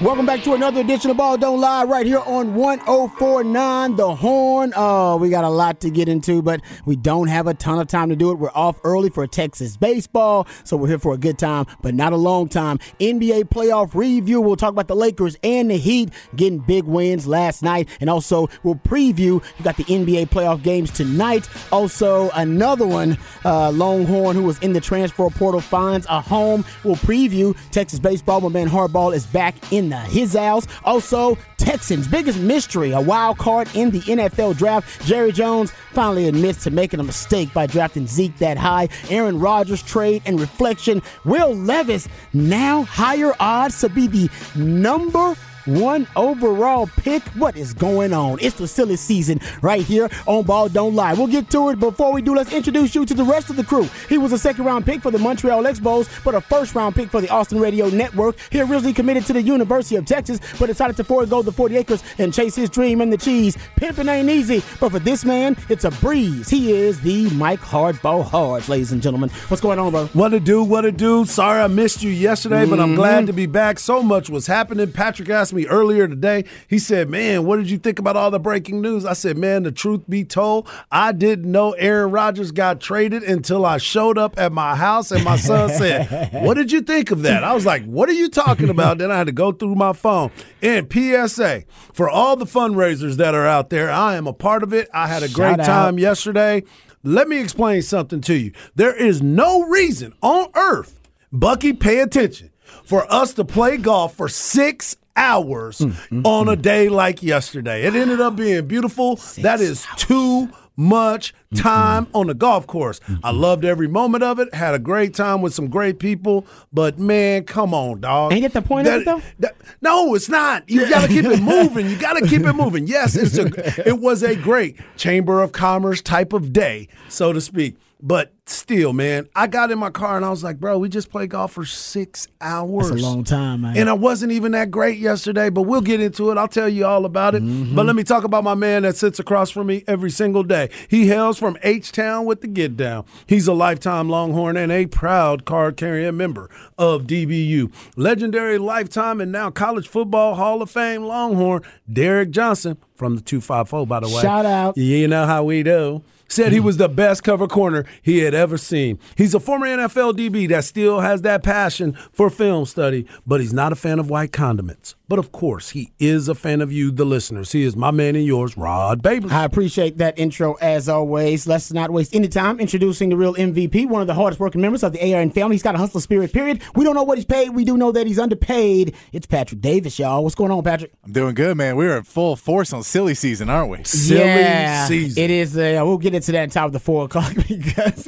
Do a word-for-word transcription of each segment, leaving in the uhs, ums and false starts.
Welcome back to another edition of Ball Don't Lie right here on one oh four point nine The Horn. Oh, we got a lot to get into, but we don't have a ton of time to do it. We're off early for Texas baseball, so we're here for a good time, but not a long time. N B A playoff review. We'll talk about the Lakers and the Heat getting big wins last night, and also we'll preview. We got the N B A playoff games tonight. Also, another one, uh, Longhorn, who was in the transfer portal, finds a home. We'll preview Texas baseball. My man Hardball is back in the his house. Also, Texans' biggest mystery, a wild card in the N F L draft. Jerry Jones finally admits to making a mistake by drafting Zeke that high. Aaron Rodgers' trade and reflection. Will Levis now higher odds to be the number one overall pick? What is going on? It's the silly season right here on Ball Don't Lie. We'll get to it. Before we do, let's introduce you to the rest of the crew. He was a second-round pick for the Montreal Expos, but a first-round pick for the Austin Radio Network. He originally committed to the University of Texas, but decided to forego the forty acres and chase his dream and the cheese. Pimping ain't easy, but for this man, it's a breeze. He is the Mike Hardball Hards, ladies and gentlemen. What's going on, brother? What to do, what to do. Sorry I missed you yesterday, mm-hmm. but I'm glad to be back. So much was happening. Patrick asked me earlier today. He said, man, what did you think about all the breaking news? I said, man, the truth be told, I didn't know Aaron Rodgers got traded until I showed up at my house and my son said, what did you think of that? I was like, what are you talking about? Then I had to go through my phone. And P S A, for all the fundraisers that are out there, I am a part of it. I had a great Shout time out. yesterday. Let me explain something to you. There is no reason on earth, Bucky, pay attention, for us to play golf for six hours mm-hmm. on a day like yesterday. It ended up being beautiful. Six that is hours. Too much time mm-hmm. on the golf course. Mm-hmm. I loved every moment of it. Had a great time with some great people. But, man, come on, dog. Ain't it the point that, of it, though? That, no, it's not. You got to keep it moving. You got to keep it moving. Yes, it's a, it was a great Chamber of Commerce type of day, so to speak. But still, man, I got in my car and I was like, bro, we just played golf for six hours. That's a long time, man. And I wasn't even that great yesterday, but we'll get into it. I'll tell you all about it. Mm-hmm. But let me talk about my man that sits across from me every single day. He hails from H-Town with the get down. He's a lifetime Longhorn and a proud card-carrying member of D B U. Legendary lifetime and now college football Hall of Fame Longhorn, Derek Johnson, from the two five four, by the way. Shout out. You know how we do. Said he was the best cover corner he had ever seen. He's a former N F L D B that still has that passion for film study, but he's not a fan of white condiments. But, of course, he is a fan of you, the listeners. He is my man and yours, Rod Babers. I appreciate that intro, as always. Let's not waste any time introducing the real M V P, one of the hardest working members of the A R N family. He's got a hustler spirit, period. We don't know what he's paid. We do know that he's underpaid. It's Patrick Davis, y'all. What's going on, Patrick? I'm doing good, man. We're at full force on silly season, aren't we? Silly yeah, season. It is. Uh, we'll get into get to that on top of the four o'clock, because,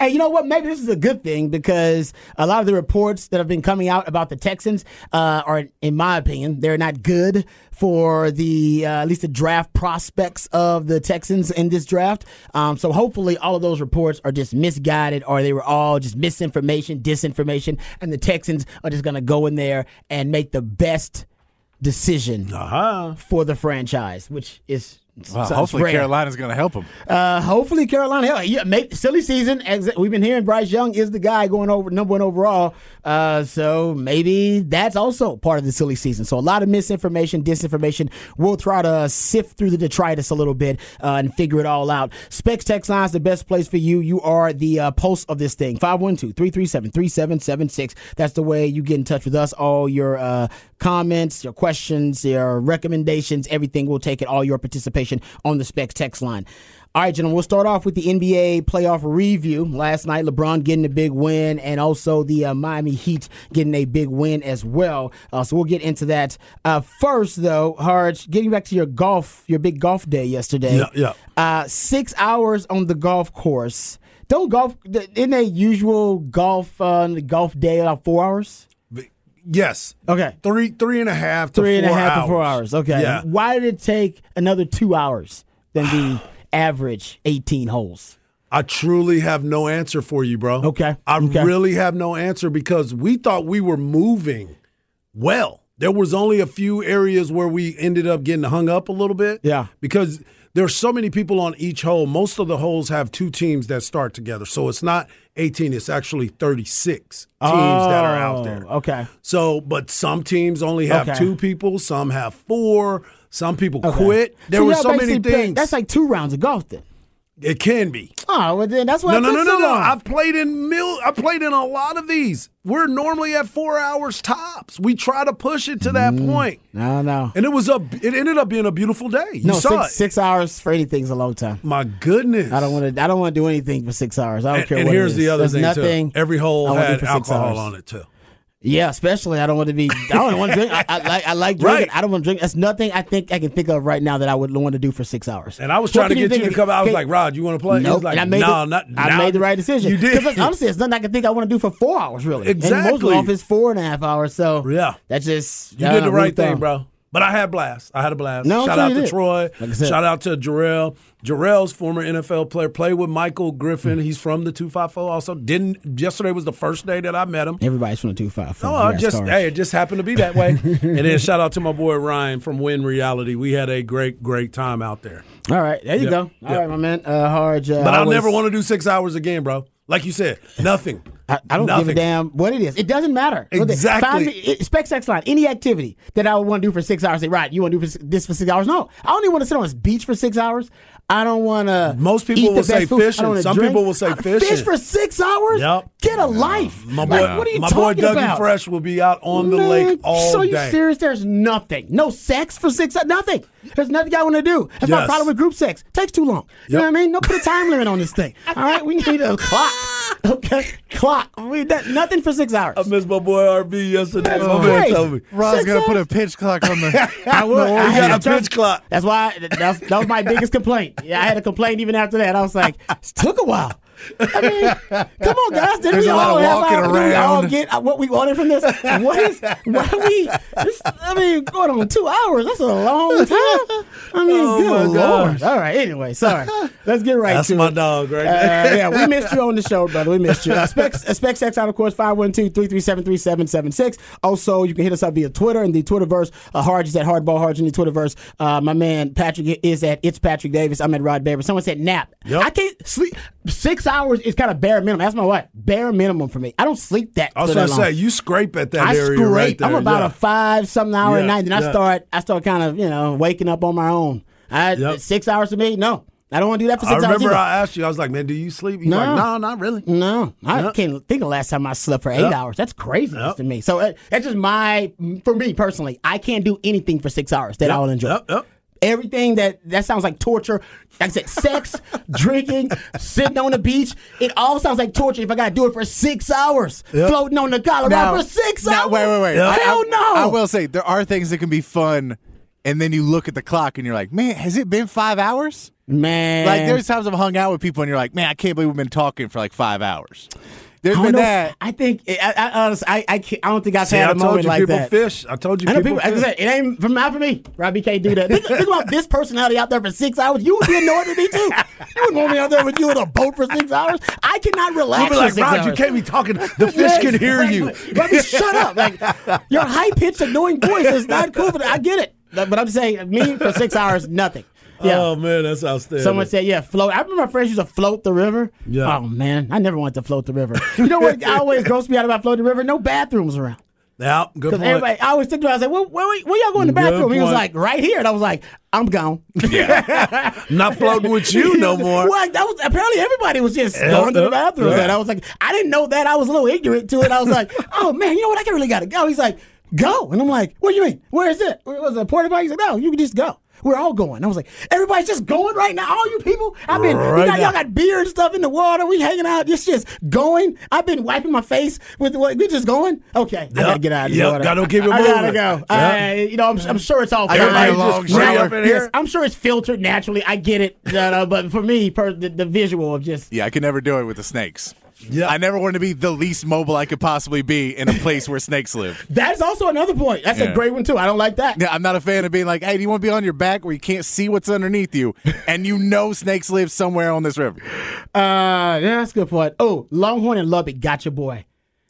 and you know what, maybe this is a good thing, because a lot of the reports that have been coming out about the Texans uh, are, in my opinion, they're not good for the uh, at least the draft prospects of the Texans in this draft. Um, so hopefully all of those reports are just misguided, or they were all just misinformation, disinformation, and the Texans are just going to go in there and make the best decision uh-huh. for the franchise, which is well, hopefully rare. Carolina's going to help him. Uh, hopefully Carolina help. Yeah, make, silly season. We've been hearing Bryce Young is the guy going over number one overall. Uh, so maybe that's also part of the silly season. So a lot of misinformation, disinformation. We'll try to sift through the detritus a little bit uh, and figure it all out. Specs Text Line is the best place for you. You are the uh, pulse of this thing. five one two, three three seven, three seven seven six. That's the way you get in touch with us. All your uh, comments, your questions, your recommendations, everything. We'll take it. All your participation on the Specs text line. All right, gentlemen, we'll start off with the N B A playoff review. Last night, LeBron getting a big win, and also the uh, Miami Heat getting a big win as well. Uh, so we'll get into that. Uh, first, though, Harge, getting back to your golf, your big golf day yesterday. Yeah, yeah. Uh, six hours on the golf course. Don't golf, isn't a usual golf uh, golf day about four hours? Yes. Okay. Three, three and a half to three and four a half hours. to four hours. Okay. Yeah. Why did it take another two hours than the average eighteen holes? I truly have no answer for you, bro. Okay. I okay. really have no answer, because we thought we were moving well. There was only a few areas where we ended up getting hung up a little bit. Yeah. Because there's so many people on each hole. Most of the holes have two teams that start together. So it's not eighteen, it's actually thirty-six teams oh, that are out there. Okay. So, but some teams only have okay. two people, some have four, some people okay. quit. There so were so many things. That's like two rounds of golf then. It can be. Oh, well then that's why. No, no, no, no, no. I played in mil. I played in a lot of these. We're normally at four hours tops. We try to push it to that mm, point. No, no. And it was a. It ended up being a beautiful day. You no, saw six, it. six hours for anything's a long time. My goodness. I don't want to. I don't want to do anything for six hours. I don't and, care. And what here's it is. the other There's thing nothing too. Every hole had alcohol hours. on it too. Yeah, especially I don't want to be. I don't want to drink. I, I like. I like drinking. Right. I don't want to drink. That's nothing I think I can think of right now that I would want to do for six hours. And I was trying what to get you to come out. I was like, Rod, you want to play? Nope. He was like, no, nah, not. I nah. made the right decision. You did. Because honestly, it's nothing I can think I want to do for four hours. Really, exactly. And most golf is four and a half hours. So yeah, that's just you uh, did the right thing, bro. But I had blast. I had a blast. No, Shout out to did. Troy. Like Shout out to Jarrell. Jarrell's former N F L player. Played with Michael Griffin. He's from the two fifty-four also. Didn't yesterday was the first day that I met him. Everybody's from the two fifty-four. No, I just, hey, it just happened to be that way. And then shout out to my boy Ryan from Win Reality. We had a great, great time out there. All right. There you yep. go. All yep. right, my man. Uh, hard job. Uh, but I'll always... never want to do six hours again, bro. Like you said, nothing. I, I don't Nothing. give a damn what it is. It doesn't matter. Exactly. Five, Specs X Line, any activity that I would want to do for six hours, say, right, you want to do this for six hours? No. I don't even want to sit on this beach for six hours. I don't want to Most people eat will the say fishing. Some drink. people will say fishing. Fish for six hours? Yep. Get a life. My boy, like, what are you my talking boy Dougie about? Fresh will be out on the Man, lake all so day. So you serious? There's nothing. No sex for six hours? Nothing. There's nothing I want to do. That's yes. my problem with group sex. Takes too long. You yep. know what I mean? No, put a time limit on this thing. All right? We need a clock. Okay, clock. We that, nothing for six hours. I missed my boy R B yesterday. That's my man told me Rod's gonna hours? put a pitch clock on the. I would. No, I got a turn, pitch clock. That's why. That's, that was my biggest complaint. Yeah, I had a complaint even after that. I was like, it took a while. I mean, come on, guys. Did There's we a all lot of walking have, around. Did we all get what we wanted from this? What is? Why are we? This, I mean, going on two hours. That's a long time. I mean, oh good lord. All right. Anyway, sorry. Let's get right That's to it. That's my dog, right? Uh, yeah, we missed you on the show, brother. We missed you. Uh, Specs, uh, Specs X Line, of course, five one two, three three seven, three seven seven six. Also, you can hit us up via Twitter and the Twitterverse. Uh, Hard is at Hardball Hards in the Twitterverse. Uh, my man Patrick is at It's Patrick Davis. I'm at Rod Baber. Someone said nap. Yep. I can't sleep. Six hours is kind of bare minimum. That's my wife. Bare minimum for me. I don't sleep that. I was going to say, you scrape at that I area scrape. right there. I'm about yeah. a five something hour yeah. a night, and yeah. I start I start kind of, you know, waking up on my own. I, yep. Six hours for me? No. I don't want to do that for six hours. I remember hours I asked you, I was like, man, do you sleep? You're no. like, no, not really. No. I yep. can't think of the last time I slept for eight yep. hours. That's crazy yep. to me. So uh, that's just my, for me personally, I can't do anything for six hours that yep. I will enjoy. Yep, yep. Everything that, that sounds like torture. Like I said, sex, drinking, sitting on the beach. It all sounds like torture if I got to do it for six hours. Yep. Floating on the Colorado now, for six now, hours. Wait, wait, wait. Yep. Hell I, no. I will say, there are things that can be fun and then you look at the clock and you're like, man, has it been five hours? Man. Like, there's times I've hung out with people and you're like, man, I can't believe we've been talking for like five hours. There's been know, that. I think, I, I honestly, I, I, can't, I don't think I've See, had I a moment like that. I told you people fish. I told you I know people, people fish. I said, it ain't for, not for me. Robbie can't do that. think, think about this personality out there for six hours. You would be annoyed with me, too. You wouldn't want me out there with you in a boat for six hours. I cannot relax for six hours. You'd be like, Rod, you can't be talking. The fish yes, can hear exactly. you. Robbie, shut up. Like, your high-pitched, annoying voice is not cool. For I get it. But I'm saying, me for six hours, nothing. Yeah. Oh, man, that's outstanding. Someone said, yeah, float. I remember my friends used to float the river. Yeah. Oh, man, I never wanted to float the river. You know what always grossed me out about floating the river? No bathrooms around. Yeah, good point. Everybody, I always took to it. I was like, well, where, where y'all going to the bathroom? He was like, right here. And I was like, I'm gone. Yeah. Not floating with you no more. Well, that was, apparently everybody was just yeah. going to the bathroom. Yeah. And I was like, I didn't know that. I was a little ignorant to it. I was like, oh, man, you know what? I can really got to go. He's like, go. And I'm like, what do you mean? Where is it? Was it a porta potty? He's like, no, you can just go. We're all going. I was like, everybody's just going right now. All you people, I've been, right you know, y'all got beer and stuff in the water. We hanging out. It's just going. I've been wiping my face with, we just going. Okay. Yep. I got to get out of this yep. water. Got to keep it moving. I got to go. Yep. I, you know, I'm, I'm sure it's all filtered. Yes, I'm sure it's filtered naturally. I get it. No, no, but for me, per, the, the visual of just. Yeah, I can never do it with the snakes. Yeah. I never wanted to be the least mobile I could possibly be in a place where snakes live. That's also another point. That's yeah. a great one, too. I don't like that. Yeah, I'm not a fan of being like, hey, do you want to be on your back where you can't see what's underneath you, and you know snakes live somewhere on this river? Uh, yeah, that's a good point. Oh, Longhorn and Lubbock, gotcha, boy.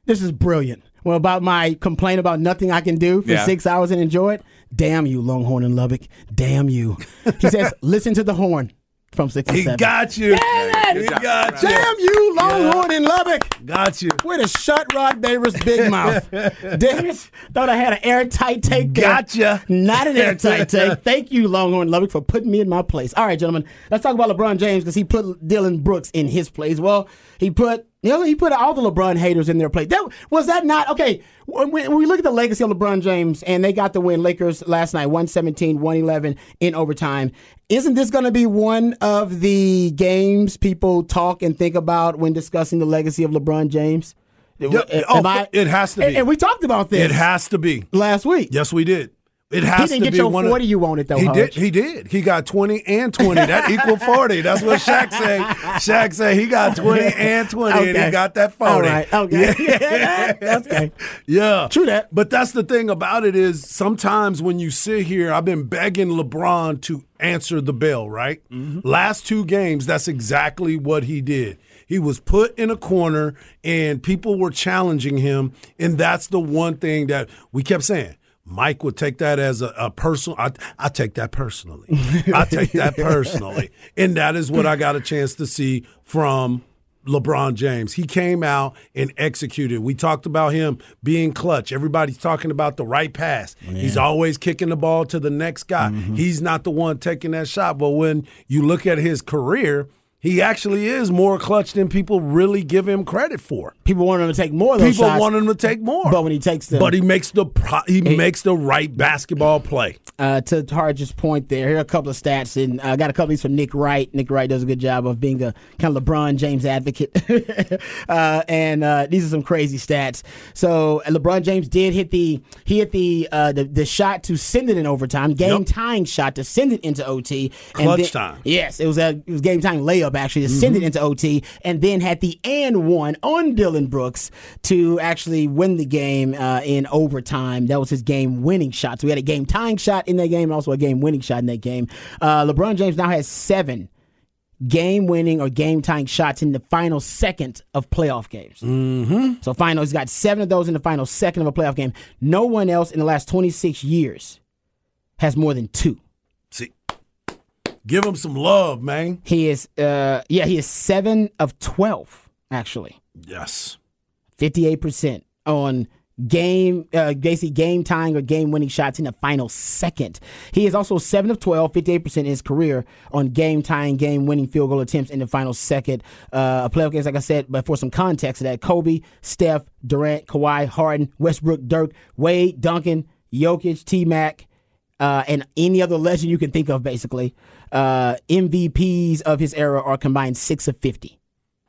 This is brilliant. Well, about my complaint about nothing I can do for yeah. six hours and enjoy it, damn you, Longhorn and Lubbock. Damn you. He says, listen to the horn. From six to he seven. Got you. Damn it! He got you. Damn you, Longhorn yeah. in Lubbock. Got you. Way to shut Rod Davis' big mouth. Damn it. Thought I had an airtight take there. Gotcha. Not an airtight take. Thank you, Longhorn in Lubbock, for putting me in my place. All right, gentlemen, let's talk about LeBron James because he put Dillon Brooks in his place. Well, he put you know, he put all the LeBron haters in their place. That, was that not? Okay, when, when we look at the legacy of LeBron James, and they got the win, Lakers last night, one seventeen, one eleven in overtime. Isn't this going to be one of the games people talk and think about when discussing the legacy of LeBron James? Yeah, oh, I, it has to be. And, and we talked about this. It has to be. Last week. Yes, we did. It has he didn't to get be your one forty of, you wanted, though, He Hodge. did. He did. He got twenty and twenty. That equaled forty. That's what Shaq said. Shaq said he got twenty and twenty, okay. and he got that forty. All right. Okay. Yeah. okay. Yeah. True that. But that's the thing about it is sometimes when you sit here, I've been begging LeBron to answer the bell, right? Mm-hmm. Last two games, that's exactly what he did. He was put in a corner, and people were challenging him, and that's the one thing that we kept saying. Mike would take that as a, a personal. I, I take that personally. I take that personally. And that is what I got a chance to see from LeBron James. He came out and executed. We talked about him being clutch. Everybody's talking about the right pass. Yeah. He's always kicking the ball to the next guy. Mm-hmm. He's not the one taking that shot. But when you look at his career, he actually is more clutch than people really give him credit for. People want him to take more of those People shots, want him to take more. But when he takes them. But he makes the pro- he it, makes the right basketball play. Uh, to Harge's point there, here are a couple of stats. And I uh, got a couple of these from Nick Wright. Nick Wright does a good job of being a kind of LeBron James advocate. uh, and uh, these are some crazy stats. So LeBron James did hit the he hit the uh, the, the shot to send it in overtime, game-tying yep. shot to send it into O T. Clutch and then, time. Yes, it was a it was game-tying layup. Actually, to send it into O T, and then had the and one on Dillon Brooks to actually win the game uh, in overtime. That was his game-winning shot. So we had a game-tying shot in that game, and also a game-winning shot in that game. Uh, LeBron James now has seven game-winning or game-tying shots in the final second of playoff games. Mm-hmm. So final, he's got seven of those in the final second of a playoff game. No one else in the last twenty-six years has more than two. Give him some love, man. He is, uh, yeah, he is seven of twelve, actually. Yes. fifty-eight percent on game, uh, basically game tying or game winning shots in the final second. He is also seven of twelve, fifty-eight percent in his career on game tying, game winning field goal attempts in the final second. Uh, playoff games, like I said, but for some context of that, Kobe, Steph, Durant, Kawhi, Harden, Westbrook, Dirk, Wade, Duncan, Jokic, T-Mac, Uh, and any other legend you can think of, basically, uh, M V Ps of his era are combined six of fifty.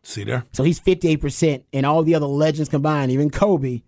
See there? So he's fifty-eight percent, and all the other legends combined, even Kobe,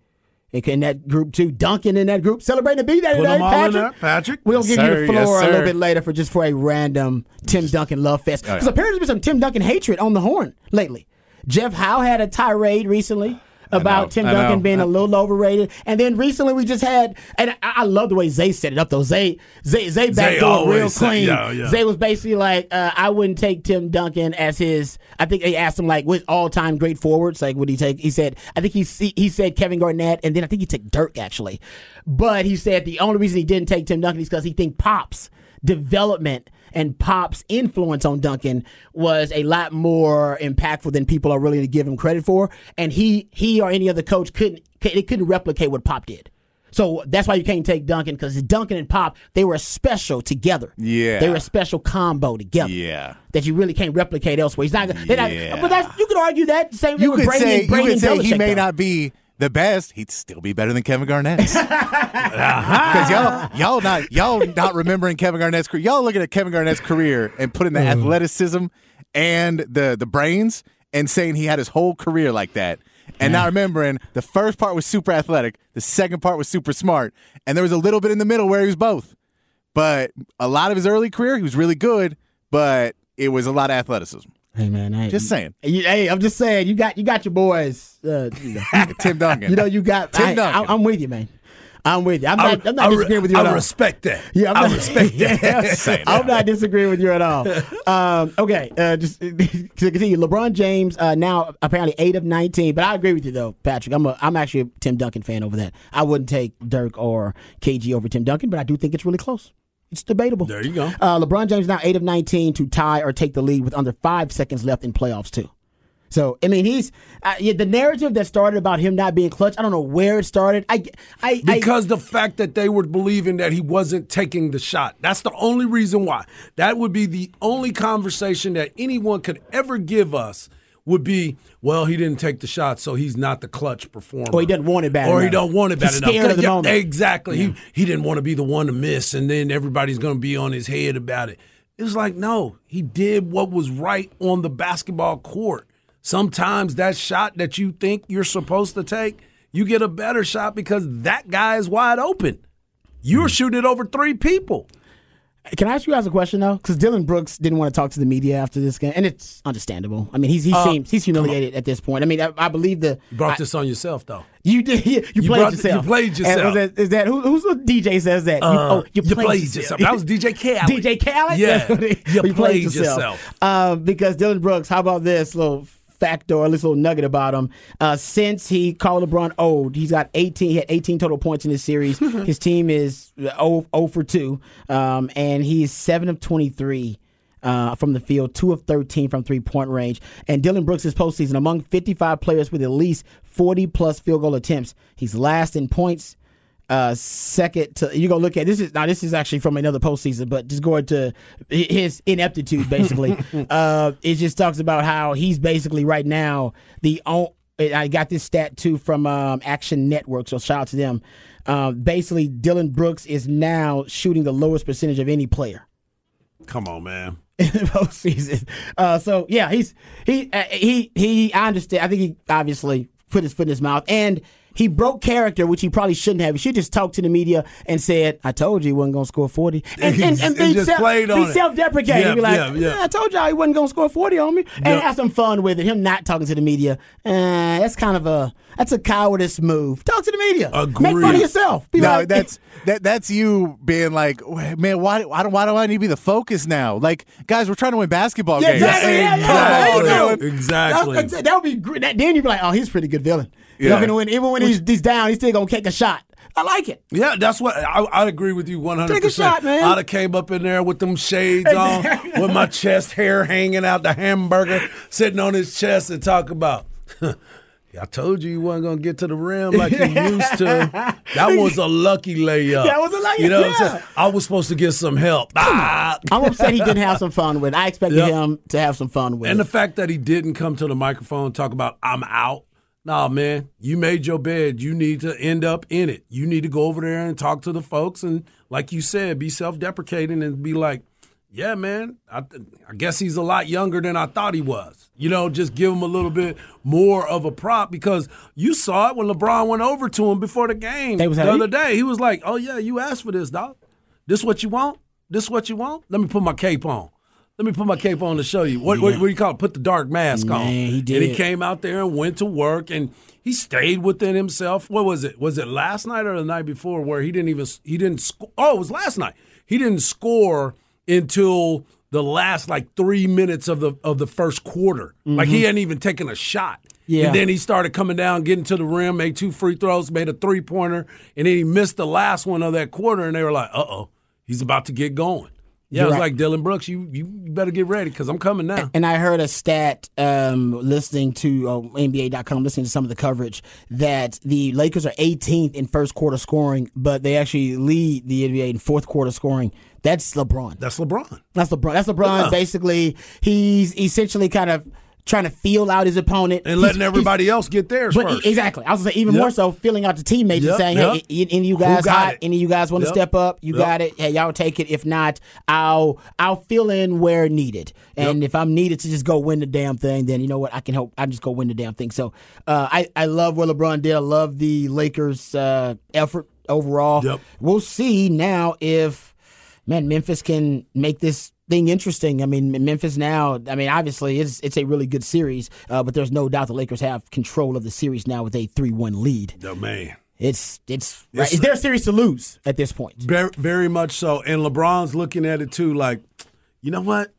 Okay, in that group, too. Duncan in that group. Celebrating to be there today, Patrick. There, Patrick. We'll yes, give sir, you the floor yes, a little bit later for just for a random Tim Duncan love fest. Because oh, yeah. apparently there's been some Tim Duncan hatred on the Horn lately. Jeff Howe had a tirade recently about know, Tim Duncan being I, a little overrated. And then recently we just had, and I, I love the way Zay set it up, though. Zay, Zay, Zay backdoor real clean. Yeah, yeah. Zay was basically like, uh, I wouldn't take Tim Duncan as his, I think they asked him, like, with all-time great forwards, like, would he take, he said, I think he he said Kevin Garnett, and then I think he took Dirk, actually. But he said the only reason he didn't take Tim Duncan is because he think Pop's development and Pop's influence on Duncan was a lot more impactful than people are willing to give him credit for. And he, he or any other coach couldn't, it couldn't replicate what Pop did. So that's why you can't take Duncan, because Duncan and Pop, they were special together. Yeah. They were a special combo together. Yeah. That you really can't replicate elsewhere. He's not, yeah. not but that's, you could argue that same thing with Brandon. You could say, you could say he may though. not be the best, he'd still be better than Kevin Garnett. Because uh-huh. y'all, y'all not, y'all not remembering Kevin Garnett's career. Y'all looking at Kevin Garnett's career and putting the mm. athleticism and the the brains and saying he had his whole career like that. And yeah. not remembering the first part was super athletic, the second part was super smart, and there was a little bit in the middle where he was both. But a lot of his early career, he was really good, but it was a lot of athleticism. Hey man, I, just saying. You, hey, I'm just saying. You got you got your boys, uh, you know. Tim Duncan. You know you got Tim I, Duncan. I, I'm with you, man. I'm with you. I'm not. I, I'm not disagreeing re, with you. At I all. respect that. Yeah, I'm I not, respect that. Yeah, I'm not disagreeing with you at all. Um, okay, uh, just to continue. LeBron James uh, now apparently eight of nineteen. But I agree with you though, Patrick. I'm a, I'm actually a Tim Duncan fan over that. I wouldn't take Dirk or K G over Tim Duncan, but I do think it's really close. It's debatable. There you go. Uh, LeBron James now eight of nineteen to tie or take the lead with under five seconds left in playoffs, too. So, I mean, he's uh, yeah, the narrative that started about him not being clutch, I don't know where it started. I, I, because I, the fact that they were believing that he wasn't taking the shot. That's the only reason why. That would be the only conversation that anyone could ever give us would be, well, he didn't take the shot, so he's not the clutch performer. Or he doesn't want it bad or enough. Or he don't want it bad he's enough. Scared of the yeah, moment. Exactly. Yeah. He, he didn't want to be the one to miss, and then everybody's going to be on his head about it. It was like, no, he did what was right on the basketball court. Sometimes that shot that you think you're supposed to take, you get a better shot because that guy is wide open. You're mm-hmm. shooting over three people. Can I ask you guys a question, though? Because Dillon Brooks didn't want to talk to the media after this game, and it's understandable. I mean, he's he uh, seems he's humiliated at this point. I mean, I, I believe the you brought I, this on yourself, though. You did. You, you, you played yourself. You played yourself. Is that, is that who, who's the D J says that? Uh, you oh, you, you played, played yourself. yourself. That was D J Khaled. D J Khaled. Yeah, you, you played yourself. yourself. Uh, because Dillon Brooks, how about this little factor, or this little nugget about him? Uh, since he called LeBron old, he's got eighteen. He had eighteen total points in this series. His team is zero for two, um, and he is seven of twenty-three uh, from the field, two of thirteen from three-point range. And Dillon Brooks is postseason among fifty-five players with at least forty-plus field goal attempts. He's last in points. Uh, second to you go look at this is now this is actually from another postseason, but just going to his ineptitude basically. uh, it just talks about how he's basically right now the on, I got this stat too from um, Action Network, so shout out to them. Uh, basically, Dillon Brooks is now shooting the lowest percentage of any player. Come on, man. In the postseason, uh, so yeah, he's he uh, he he. I understand. I think he obviously put his foot in his mouth and. He broke character, which he probably shouldn't have. He should just talk to the media and said, I told you he wasn't going to score forty. And, and, and be, self, be self-deprecating. Yep, be like, yep, yep. Yeah, I told y'all he wasn't going to score forty on me. And yep. have some fun with it. Him not talking to the media, uh, that's kind of a that's a cowardice move. Talk to the media. Agreed. Make fun of yourself. Be no, like, that's that, that's you being like, man, why, why, do, why do I need to be the focus now? Like, guys, we're trying to win basketball yeah, games. Exactly. Yeah, yeah, yeah. Exactly. exactly. That, that, that would be great. That, then you'd be like, oh, he's a pretty good villain. Yeah. Even when, even when he's, he's down, he's still going to take a shot. I like it. Yeah, that's what I, I agree with you one hundred percent. Take a shot, man. I'd have came up in there with them shades on, with my chest hair hanging out, the hamburger sitting on his chest and talk about, I told you you wasn't going to get to the rim like you used to. That was a lucky layup. That was a lucky layup. You know yeah. what I'm saying? I was supposed to get some help. Ah. I'm upset he didn't have some fun with it. I expected yep. him to have some fun with it. And the fact that he didn't come to the microphone and talk about, I'm out. Nah, man, you made your bed. You need to end up in it. You need to go over there and talk to the folks and, like you said, be self-deprecating and be like, yeah, man, I, th- I guess he's a lot younger than I thought he was. You know, just give him a little bit more of a prop, because you saw it when LeBron went over to him before the game the heavy? other day. He was like, oh, yeah, you asked for this, dog. This what you want? This what you want? Let me put my cape on. Let me put my cape on to show you. What, yeah. what, what do you call it? Put the dark mask Man, on. He did. And he came out there and went to work, and he stayed within himself. What was it? Was it last night or the night before where he didn't even he didn't score? Oh, it was last night. He didn't score until the last like three minutes of the of the first quarter. Mm-hmm. Like he hadn't even taken a shot. Yeah. And then he started coming down, getting to the rim, made two free throws, made a three-pointer, and then he missed the last one of that quarter, and they were like, uh-oh, he's about to get going. Yeah, You're it was right. like, Dillon Brooks, you, you better get ready because I'm coming now. And I heard a stat um, listening to uh, N B A dot com, listening to some of the coverage, that the Lakers are eighteenth in first quarter scoring, but they actually lead the N B A in fourth quarter scoring. That's LeBron. That's LeBron. That's LeBron. That's LeBron. Yeah. Basically, he's essentially kind of trying to feel out his opponent. And letting he's, everybody he's, else get theirs first. Exactly. I was going to say, even yep. more so, feeling out the teammates yep. and saying, hey, yep. any of you guys hot? It? Any of you guys want to yep. step up? You yep. got it. Hey, y'all take it. If not, I'll I'll fill in where needed. And yep. if I'm needed to just go win the damn thing, then you know what? I can help. I just go win the damn thing. So uh, I, I love what LeBron did. I love the Lakers' uh, effort overall. Yep. We'll see now if, man, Memphis can make this thing interesting. I mean, Memphis now, I mean, obviously it's it's a really good series, uh, but there's no doubt the Lakers have control of the series now with a three one lead. The man. It's it's, it's right. It's their series to lose at this point. Very, very much so. And LeBron's looking at it too like, you know what?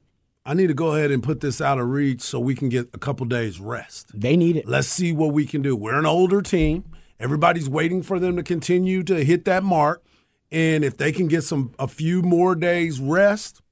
I need to go ahead and put this out of reach so we can get a couple days rest. They need it. Let's see what we can do. We're an older team. Everybody's waiting for them to continue to hit that mark. And if they can get some a few more days rest,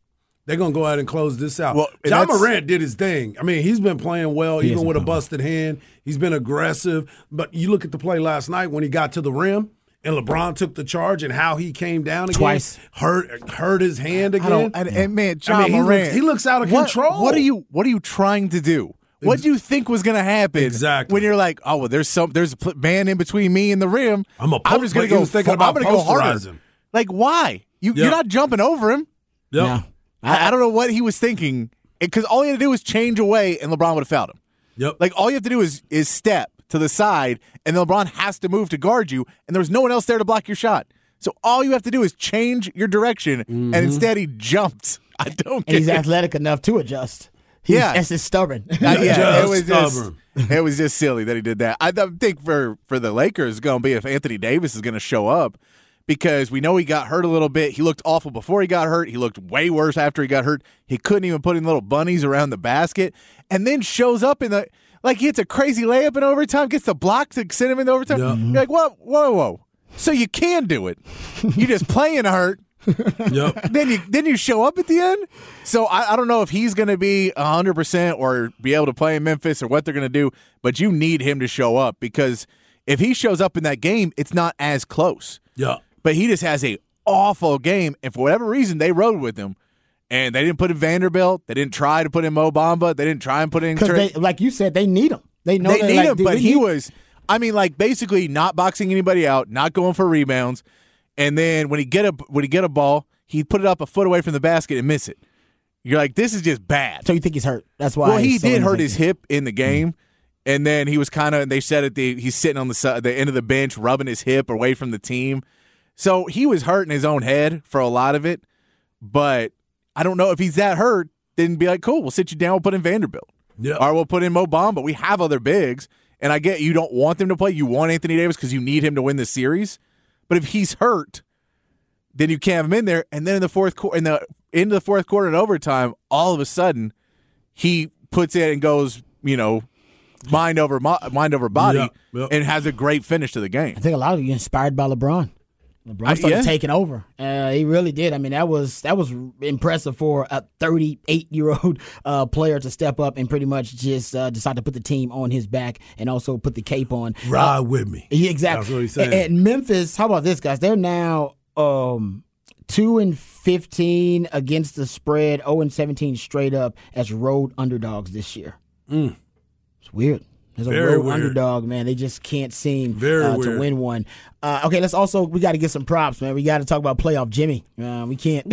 they're going to go out and close this out. Well, Ja Morant did his thing. I mean, he's been playing well, even with a busted hand. He's been aggressive. But you look at the play last night when he got to the rim and LeBron took the charge and how he came down again. Twice. Hurt, hurt his hand again. And, and, man, Ja I mean, Morant. He looks, he looks out of what, control. What are you, what are you trying to do? What do you think was going to happen? Exactly. When you're like, oh, well, there's some, there's a man in between me and the rim. I'm, a post- I'm just going to go thinking about I'm go harder. Like, why? You, yep. You're not jumping over him. Yep. No. I, I don't know what he was thinking, because all he had to do was change away, and LeBron would have fouled him. Yep. Like, all you have to do is is step to the side, and then LeBron has to move to guard you, and there's no one else there to block your shot. So all you have to do is change your direction, mm-hmm. and instead he jumped. I don't get it. And he's athletic enough to adjust. He's, yeah. That's just stubborn. yeah, just it was stubborn. Just, it was just silly that he did that. I think for, for the Lakers, it's going to be if Anthony Davis is going to show up, because we know he got hurt a little bit. He looked awful before he got hurt. He looked way worse after he got hurt. He couldn't even put in little bunnies around the basket. And then shows up in the – like he hits a crazy layup in overtime, gets the block to send him into overtime. Yep. You're like, whoa, whoa, whoa. So you can do it. You're just playing hurt. Yep. Then you then you show up at the end. So I, I don't know if he's going to be one hundred percent or be able to play in Memphis or what they're going to do, but you need him to show up, because if he shows up in that game, it's not as close. Yeah. But he just has an awful game, and for whatever reason, they rode with him. And they didn't put in Vanderbilt. They didn't try to put in Mo Bamba. They didn't try and put in – Because, like you said, they need him. They know they need like, him, but he need- was – I mean, like, basically not boxing anybody out, not going for rebounds. And then when he get a, when he get a ball, he'd put it up a foot away from the basket and miss it. You're like, this is just bad. So you think he's hurt. That's why – Well, he so did hurt his hip in the game. Mm-hmm. And then he was kind of – they said at the, he's sitting on the, side, the end of the bench, rubbing his hip away from the team. So he was hurt in his own head for a lot of it, but I don't know if he's that hurt. Then be like, cool, we'll sit you down, we'll put in Vanderbilt. Yep. Or we'll put in Mo Bamba. We have other bigs, and I get you don't want them to play. You want Anthony Davis because you need him to win this series. But if he's hurt, then you can't have him in there. And then in the fourth quarter, in the end of the fourth quarter and overtime, all of a sudden he puts it and goes, you know, mind over mind over body, yep. Yep. and has a great finish to the game. I think a lot of you inspired by LeBron. LeBron started uh, yeah. taking over. Uh, he really did. I mean, that was that was impressive for a thirty-eight-year-old uh, player to step up and pretty much just uh, decide to put the team on his back and also put the cape on. Ride uh, with me. Yeah, exactly. That's what he's saying. At Memphis, how about this, guys? They're now um, two and fifteen against the spread, oh and seventeen straight up as road underdogs this year. Mm. It's weird. There's a real underdog, man. They just can't seem uh, to win one. Uh, okay, let's also, we got to get some props, man. We got to talk about playoff Jimmy. Uh, we can't.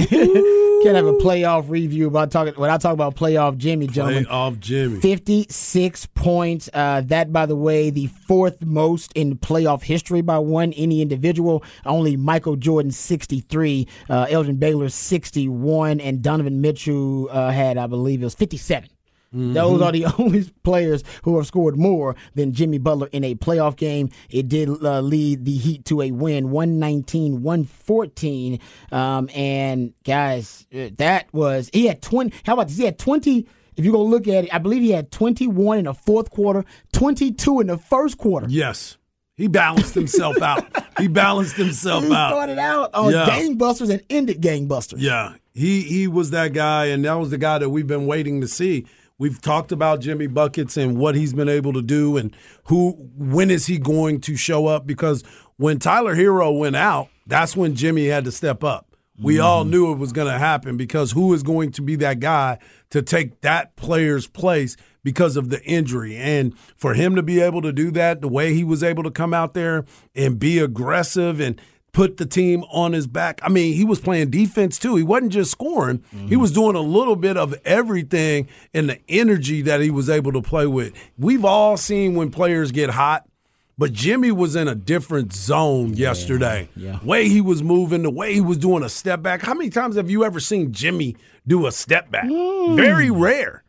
Can't have a playoff review about talking when I talk about playoff Jimmy, gentlemen. Playoff Jimmy. fifty-six points. Uh, that, by the way, the fourth most in playoff history by one any individual. Only Michael Jordan, sixty-three. Uh, Elgin Baylor, sixty-one. And Donovan Mitchell uh, had, I believe, it was fifty-seven. Mm-hmm. Those are the only players who have scored more than Jimmy Butler in a playoff game. It did uh, lead the Heat to a win, one nineteen to one fourteen. Um, and, guys, that was – he had twenty – how about this? He had twenty – if you go look at it, I believe he had twenty-one in the fourth quarter, twenty-two in the first quarter. Yes. He balanced himself out. He balanced himself he out. He started out on yeah. gangbusters and ended gangbusters. Yeah. He, he was that guy, and that was the guy that we've been waiting to see. We've talked about Jimmy Buckets and what he's been able to do and who, when is he going to show up? Because when Tyler Herro went out, that's when Jimmy had to step up. We mm-hmm. all knew it was going to happen because who is going to be that guy to take that player's place because of the injury? And for him to be able to do that, the way he was able to come out there and be aggressive and put the team on his back. I mean, he was playing defense too. He wasn't just scoring. Mm-hmm. He was doing a little bit of everything, and the energy that he was able to play with. We've all seen when players get hot, but Jimmy was in a different zone yeah. yesterday. Yeah. Way he was moving, the way he was doing a step back. How many times have you ever seen Jimmy do a step back? Mm. Very rare.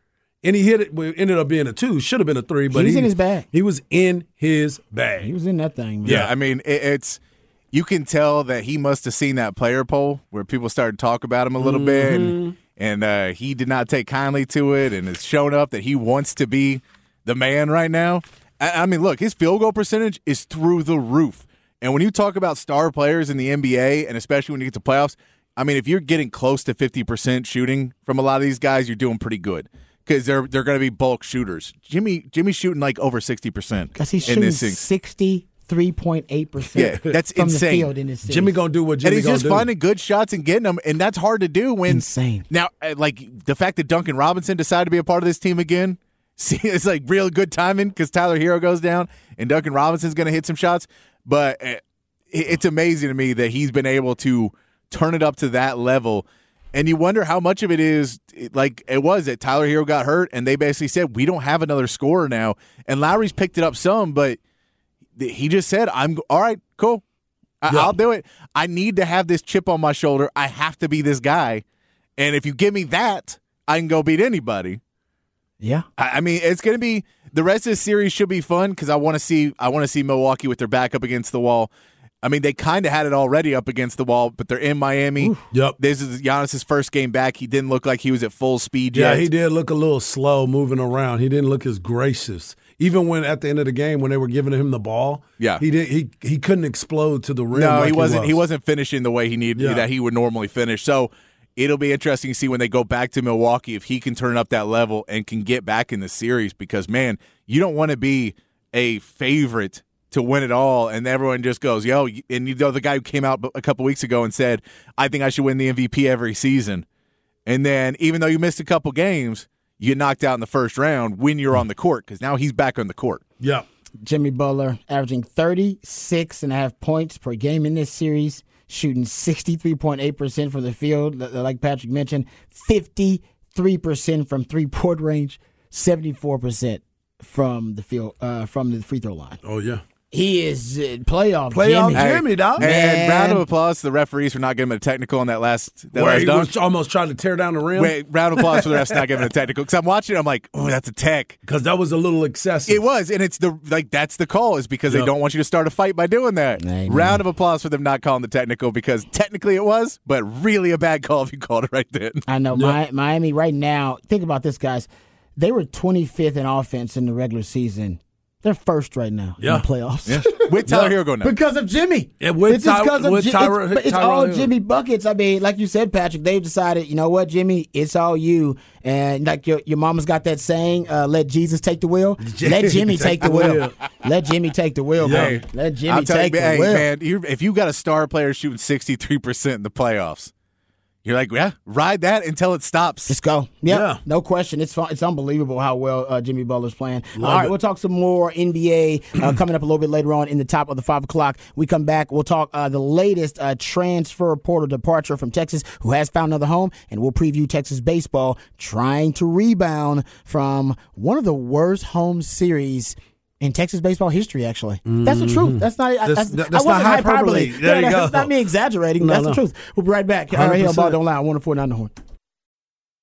And he hit it. Well, it ended up being a two. Should have been a three, but he was he, in his bag. He was in his bag. He was in that thing. Man. Yeah, I mean, it, it's – you can tell that he must have seen that player poll where people started to talk about him a little mm-hmm. bit, and, and uh, he did not take kindly to it, and it's shown up that he wants to be the man right now. I, I mean, look, his field goal percentage is through the roof. And when you talk about star players in the N B A, and especially when you get to playoffs, I mean, if you're getting close to fifty percent shooting from a lot of these guys, you're doing pretty good. Because they're they're going to be bulk shooters. Jimmy Jimmy's shooting like over sixty percent. Because he's shooting sixty percent. three point eight percent yeah, that's from insane. The field in this series. Jimmy going to do what Jimmy going to do. And he's just finding good shots and getting them, and that's hard to do when – insane. Now, like, the fact that Duncan Robinson decided to be a part of this team again, see, it's like real good timing because Tyler Herro goes down and Duncan Robinson's going to hit some shots. But it's amazing to me that he's been able to turn it up to that level. And you wonder how much of it is like it was that Tyler Herro got hurt, and they basically said, we don't have another scorer now. And Lowry's picked it up some, but – he just said, "I'm all right, cool. I, yeah. I'll do it. I need to have this chip on my shoulder. I have to be this guy. And if you give me that, I can go beat anybody." Yeah, I, I mean, it's going to be the rest of the series should be fun because I want to see I want to see Milwaukee with their back up against the wall. I mean, they kind of had it already up against the wall, but they're in Miami. Oof. Yep, this is Giannis's first game back. He didn't look like he was at full speed yet. Yeah, he did look a little slow moving around. He didn't look as gracious. Even when at the end of the game, when they were giving him the ball, yeah. he did he he couldn't explode to the rim. No, like he wasn't. He was. He wasn't finishing the way he needed yeah. that he would normally finish. So it'll be interesting to see when they go back to Milwaukee if he can turn up that level and can get back in the series. Because man, you don't want to be a favorite to win it all, and everyone just goes, "Yo!" And you know the guy who came out a couple weeks ago and said, "I think I should win the M V P every season," and then even though you missed a couple games. You get knocked out in the first round when you're on the court because now he's back on the court. Yeah. Jimmy Butler averaging thirty-six and a half points per game in this series, shooting sixty-three point eight percent from the field, like Patrick mentioned, fifty-three percent from three-point range, seventy-four percent from the field uh, from the free throw line. Oh, yeah. He is playoff playoff Jimmy, Jimmy dog. And man. Round of applause to the referees for not giving him a technical on that last. That Where last he dunk. Was almost trying to tear down the rim. Wait, round of applause for the refs not giving him a technical. Because I'm watching, I'm like, oh, that's a tech. Because that was a little excessive. It was, and it's the like that's the call is because yep. they don't want you to start a fight by doing that. Amen. Round of applause for them not calling the technical because technically it was, but really a bad call if you called it right then. I know yep. Miami right now. Think about this, guys. They were twenty-fifth in offense in the regular season. They're first right now yeah. in the playoffs. Yeah. With Tyler Herro going now. Because of Jimmy. Yeah, with it's Ty- because of with Ji- Tyra, it's, it's Tyra all Hill. Jimmy Buckets. I mean, like you said, Patrick, they've decided, you know what, Jimmy, it's all you. And like your your mama's got that saying, uh, let Jesus take the wheel. Let Jimmy take the wheel. Let Jimmy take the wheel, man. Yeah. Let Jimmy I'm take you, the hey, wheel. Man, if you got a star player shooting sixty-three percent in the playoffs, You're like, yeah, ride that until it stops. Just go. Yep. Yeah. No question. It's it's unbelievable how well uh, Jimmy Butler's playing. Love All right, it. We'll talk some more N B A uh, coming up a little bit later on in the top of the five o'clock. We come back. We'll talk uh, the latest uh, transfer portal departure from Texas, who has found another home, and we'll preview Texas baseball trying to rebound from one of the worst home series in Texas baseball history, actually. Mm-hmm. That's the truth. That's not I, that's, that's I wasn't not hyperbole. hyperbole. There yeah, you that's go. not me exaggerating. No, that's no. the truth. We'll be right back. one hundred percent. All right, here on Ball Don't Lie, one oh four point nine The Horn.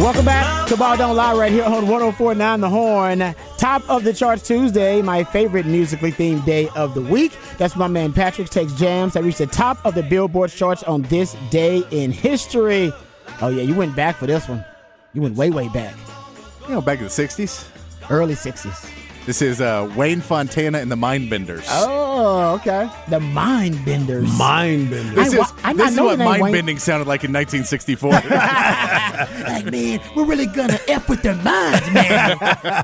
Welcome back to Ball Don't Lie right here on one oh four point nine The Horn. Top of the Charts Tuesday, my favorite musically themed day of the week. That's my man Patrick takes jams that reached the top of the Billboard charts on this day in history. Oh, yeah, you went back for this one. You went way, way back. You know, back in the sixties? Early sixties. This is uh, Wayne Fontana and the Mindbenders. Oh, okay. The Mindbenders. Mindbenders. This is, I, I, this I is what mindbending sounded like in nineteen sixty-four. Like, man, we're really going to F with their minds, man.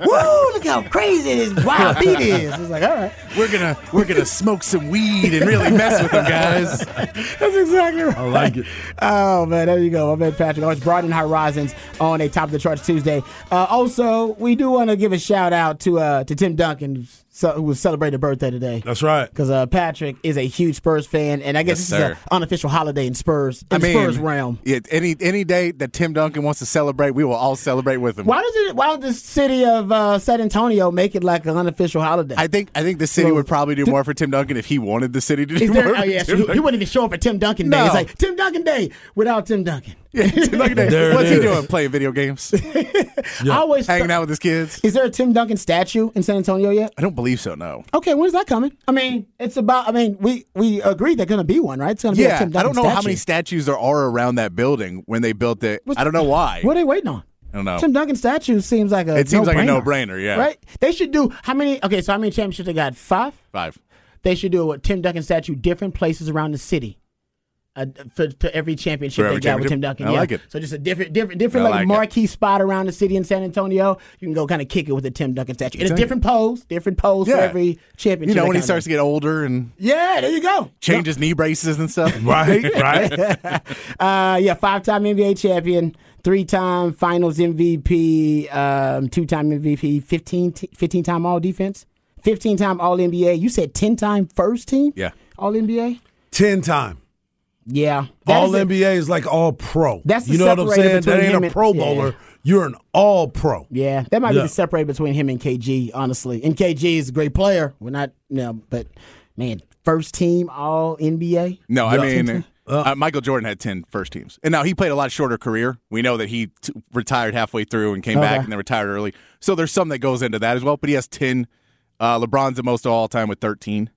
Woo, look how crazy this wild beat is. It's like, all right. We're going we're gonna to smoke some weed and really mess with them, guys. That's exactly right. I like it. Oh, man, there you go. My man Patrick always broadening horizons on a Top of the Charts Tuesday. Uh, also, we do want to give a shout-out to uh, to Tim Duncan, who was celebrating a birthday today. That's right. Because uh, Patrick is a huge Spurs fan, and I guess yes, this sir. is an unofficial holiday in Spurs, in I the mean, Spurs realm. Yeah, any any day that Tim Duncan wants to celebrate, we will all celebrate with him. Why does it? Why does the city of uh, San Antonio make it like an unofficial holiday? I think I think the city well, would probably do, do more for Tim Duncan if he wanted the city to do there, more. Oh yeah, so he, he wouldn't even show up for Tim Duncan Day. No. It's like Tim Duncan Day without Tim Duncan. Yeah, Tim Duncan Day. There What's he doing? Playing video games. Yeah. Always hanging out with his kids. Is there a Tim Duncan statue in San Antonio yet? I don't believe so, no. Okay, when's that coming? I mean, it's about, I mean, we, we agreed there's going to be one, right? It's going to yeah, be a Tim Duncan statue. I don't know statue. how many statues there are around that building when they built it. What's, I don't know why. What are they waiting on? I don't know. Tim Duncan statue seems like a It seems no like brainer, a no-brainer, yeah. Right? They should do, how many, okay, so how many championships they got? Five? Five. They should do a Tim Duncan statue different places around the city. Uh, for, for every championship for every they got championship? with Tim Duncan. I yeah. like it. So just a different, different, different like, like marquee it. spot around the city in San Antonio. You can go kind of kick it with a Tim Duncan statue. It's a different pose, different pose yeah. for every championship. You know, when he starts to get older and yeah, there you go. Changes yeah. knee braces and stuff. Right, right. uh, yeah, five-time N B A champion, three-time Finals M V P, um, two-time M V P, fifteen, fifteen-time All-Defense, fifteen-time All-N B A. You said ten-time first team? Yeah. All-N B A? ten-time. Yeah. All N B A is like all pro. That's the You know what I'm saying? That ain't a pro and, bowler. Yeah. You're an all pro. Yeah. That might yeah. be the separate between him and K G, honestly. And K G is a great player. We're not, no, but man, first team all N B A? No, I yeah. mean, uh, uh, Michael Jordan had ten first teams. And now he played a lot shorter career. We know that he t- retired halfway through and came okay. back and then retired early. So there's some that goes into that as well. But he has ten. Uh, LeBron's the most of all time with thirteen.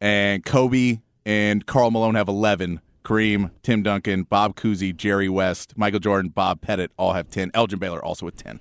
And Kobe and Karl Malone have eleven. Kareem, Tim Duncan, Bob Cousy, Jerry West, Michael Jordan, Bob Pettit all have ten. Elgin Baylor also with ten.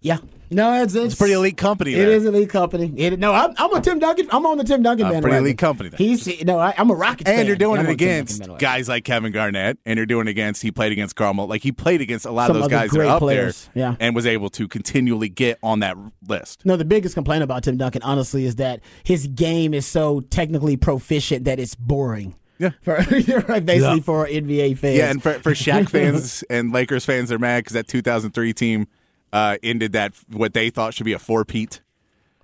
Yeah. No, it's, it's, it's pretty elite company there. It is elite company. It, no, I'm, I'm a Tim Duncan. I'm on the Tim Duncan bandwagon. Pretty elite company there. He's, no, I, I'm a Rockets fan. And you're doing it against guys like Kevin Garnett, and you're doing it against, he played against Carmel. Like, he played against a lot Some of those guys that are up players. there yeah. and was able to continually get on that list. No, the biggest complaint about Tim Duncan, honestly, is that his game is so technically proficient that it's boring. Yeah, for, right, basically yeah. for N B A fans. Yeah, and for, for Shaq fans and Lakers fans, they're mad because that two thousand three team Uh, ended that what they thought should be a four-peat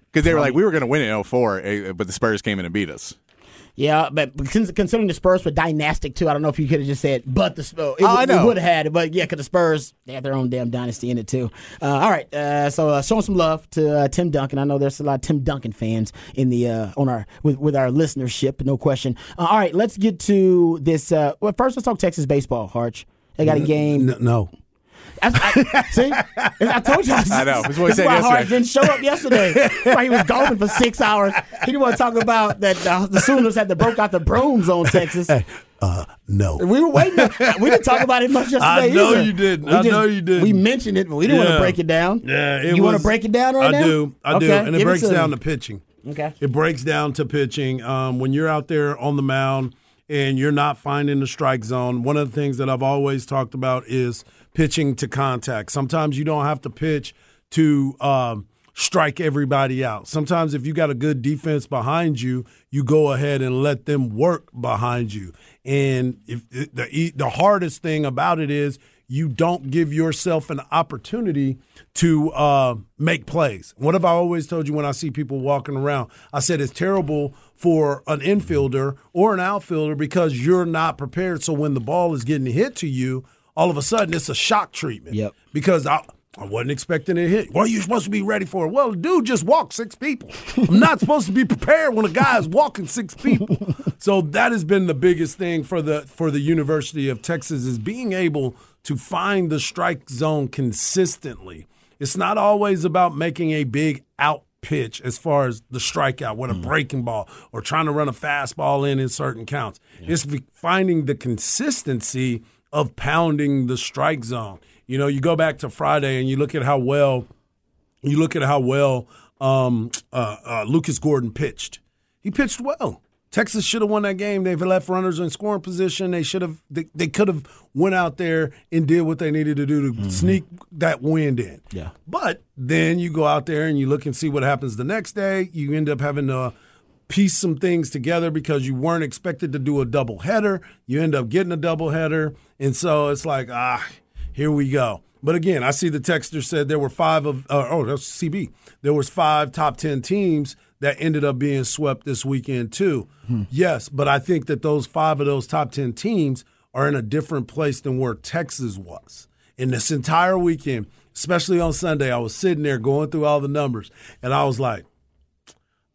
because they were like, we were going to win in oh four, but the Spurs came in and beat us. Yeah, but considering the Spurs were dynastic, too, I don't know if you could have just said, but the Spurs. It, oh, I know. It would have had it, but yeah, because the Spurs, they have their own damn dynasty in it, too. Uh, all right, uh, so uh, showing some love to uh, Tim Duncan. I know there's a lot of Tim Duncan fans in the uh, on our with, with our listenership, no question. Uh, all right, let's get to this. Uh, well, first, let's talk Texas baseball, Harch. They got a game. No. no. I, I, see, I told you. I, I know. That's, that's why Hart didn't show up yesterday. That's why he was golfing for six hours. He didn't want to talk about that uh, the Sooners had to broke out the brooms on Texas. Uh, no. We were waiting. To, we didn't talk about it much yesterday I know either. you didn't. We I just, know you didn't. We mentioned it, but we didn't yeah. want to break it down. Yeah, it you was, want to break it down right I now? I do. I okay. do. And it Give breaks it down me. to pitching. Okay. It breaks down to pitching. Um, when you're out there on the mound and you're not finding the strike zone, one of the things that I've always talked about is pitching to contact. Sometimes you don't have to pitch to um, strike everybody out. Sometimes if you got a good defense behind you, you go ahead and let them work behind you. And if the the hardest thing about it is you don't give yourself an opportunity to uh, make plays. What have I always told you when I see people walking around? I said it's terrible for an infielder or an outfielder because you're not prepared. So when the ball is getting hit to you, all of a sudden, it's a shock treatment yep. because I, I wasn't expecting it hit. What are you supposed to be ready for? Well, dude just walked six people. I'm not supposed to be prepared when a guy is walking six people. So that has been the biggest thing for the for the University of Texas is being able to find the strike zone consistently. It's not always about making a big out pitch as far as the strikeout, what a mm. breaking ball, or trying to run a fastball in in certain counts. Yeah. It's finding the consistency of pounding the strike zone. You know, you go back to Friday and you look at how well you look at how well um, uh, uh, Lucas Gordon pitched. He pitched well. Texas should have won that game. They've left runners in scoring position. They should have. They, they could have went out there and did what they needed to do to mm-hmm. sneak that wind in. Yeah. But then you go out there and you look and see what happens the next day. You end up having a piece some things together because you weren't expected to do a doubleheader. You end up getting a doubleheader. And so it's like, ah, here we go. But again, I see the texter said there were five of uh, – oh, that's C B. There was five top ten teams that ended up being swept this weekend too. Hmm. Yes, but I think that those five of those top ten teams are in a different place than where Texas was. And this entire weekend, especially on Sunday, I was sitting there going through all the numbers, and I was like,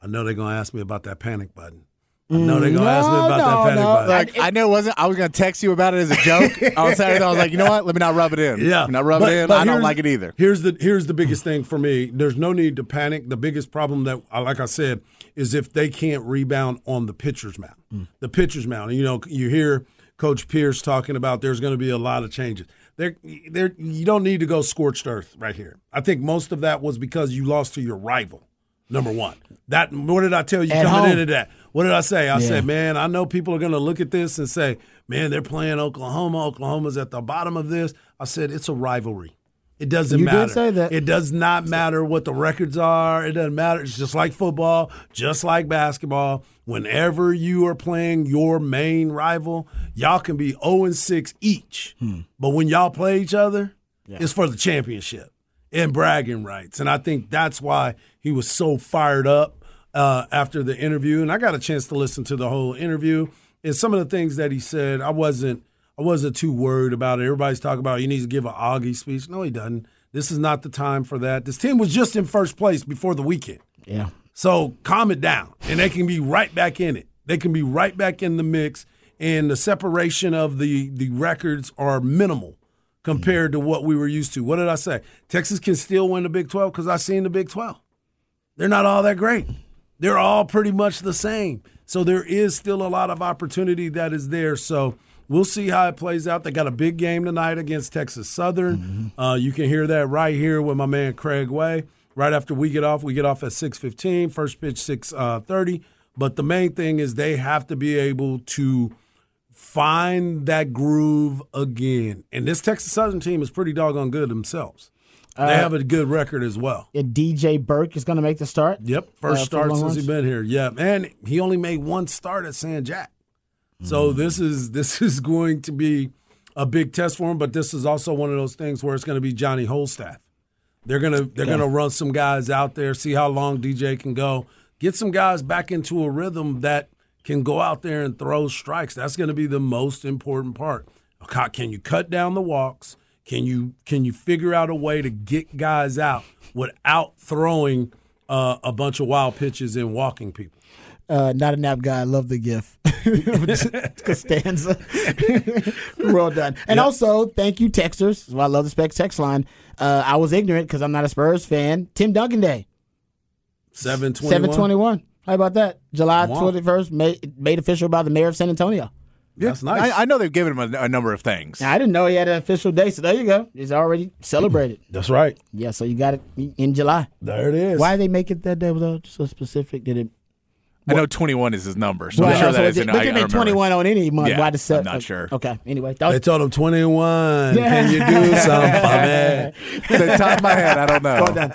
I know they're going to ask me about that panic button. I know they're going to no, ask me about no, that panic no. button. Like, I know it wasn't. I was going to text you about it as a joke on Saturday. I was like, you know what? Let me not rub it in. Yeah. Let me not rub but, it in. I don't like it either. Here's the here's the biggest thing for me. There's no need to panic. The biggest problem that, like I said, is if they can't rebound on the pitcher's mound. Mm. The pitcher's mound. You know, you hear Coach Pierce talking about there's going to be a lot of changes. There, there. You don't need to go scorched earth right here. I think most of that was because you lost to your rival. Number one, that what did I tell you at coming home. into that? What did I say? I yeah. said, man, I know people are going to look at this and say, man, they're playing Oklahoma. Oklahoma's at the bottom of this. I said, it's a rivalry. It doesn't you matter. Did say that. It does not matter what the records are. It doesn't matter. It's just like football, just like basketball. Whenever you are playing your main rival, y'all can be oh and six each. Hmm. But when y'all play each other, yeah. it's for the championship and bragging rights. And I think that's why he was so fired up uh, after the interview. And I got a chance to listen to the whole interview. And some of the things that he said, I wasn't I wasn't too worried about it. Everybody's talking about he needs to give an Augie speech. No, he doesn't. This is not the time for that. This team was just in first place before the weekend. Yeah. So calm it down. And they can be right back in it. They can be right back in the mix. And the separation of the, the records are minimal compared to what we were used to. What did I say? Texas can still win the Big twelve because I've seen the Big twelve. They're not all that great. They're all pretty much the same. So there is still a lot of opportunity that is there. So we'll see how it plays out. They got a big game tonight against Texas Southern. Mm-hmm. Uh, you can hear that right here with my man Craig Way. Right after we get off, we get off at six fifteen, first pitch six thirty. But the main thing is they have to be able to find that groove again. And this Texas Southern team is pretty doggone good themselves. They uh, have a good record as well. Yeah, D J Burke is going to make the start. Yep, first uh, start since he's been here. Yeah, and he only made one start at San Jack. Mm. So this is this is going to be a big test for him. But this is also one of those things where it's going to be Johnny Holstaff. They're gonna they're yeah. gonna run some guys out there, see how long D J can go, get some guys back into a rhythm that can go out there and throw strikes. That's going to be the most important part. Can you cut down the walks? Can you can you figure out a way to get guys out without throwing uh, a bunch of wild pitches and walking people? Uh, not a nap guy. I love the gif. Costanza. Well done. And yep. Also, thank you, texters. Well, I love the Specs text line. Uh, I was ignorant because I'm not a Spurs fan. Tim Duncan Day. seven twenty-one seven twenty-one How about that? July twenty-first, made, made official by the mayor of San Antonio. Yeah, that's nice. I, I know they've given him a, a number of things. Now, I didn't know he had an official day, so there you go. It's already celebrated. That's right. Yeah, so you got it in July. There it is. Why did they make it that day without so specific? Did it? What? I know twenty-one is his number, so right. I'm sure oh, so that is. It, but they make twenty-one on any month. Yeah, Why the I'm not uh, sure. Okay, anyway. They told him twenty-one. Yeah. Can you do something for me? The top of my head, I don't know. Well done.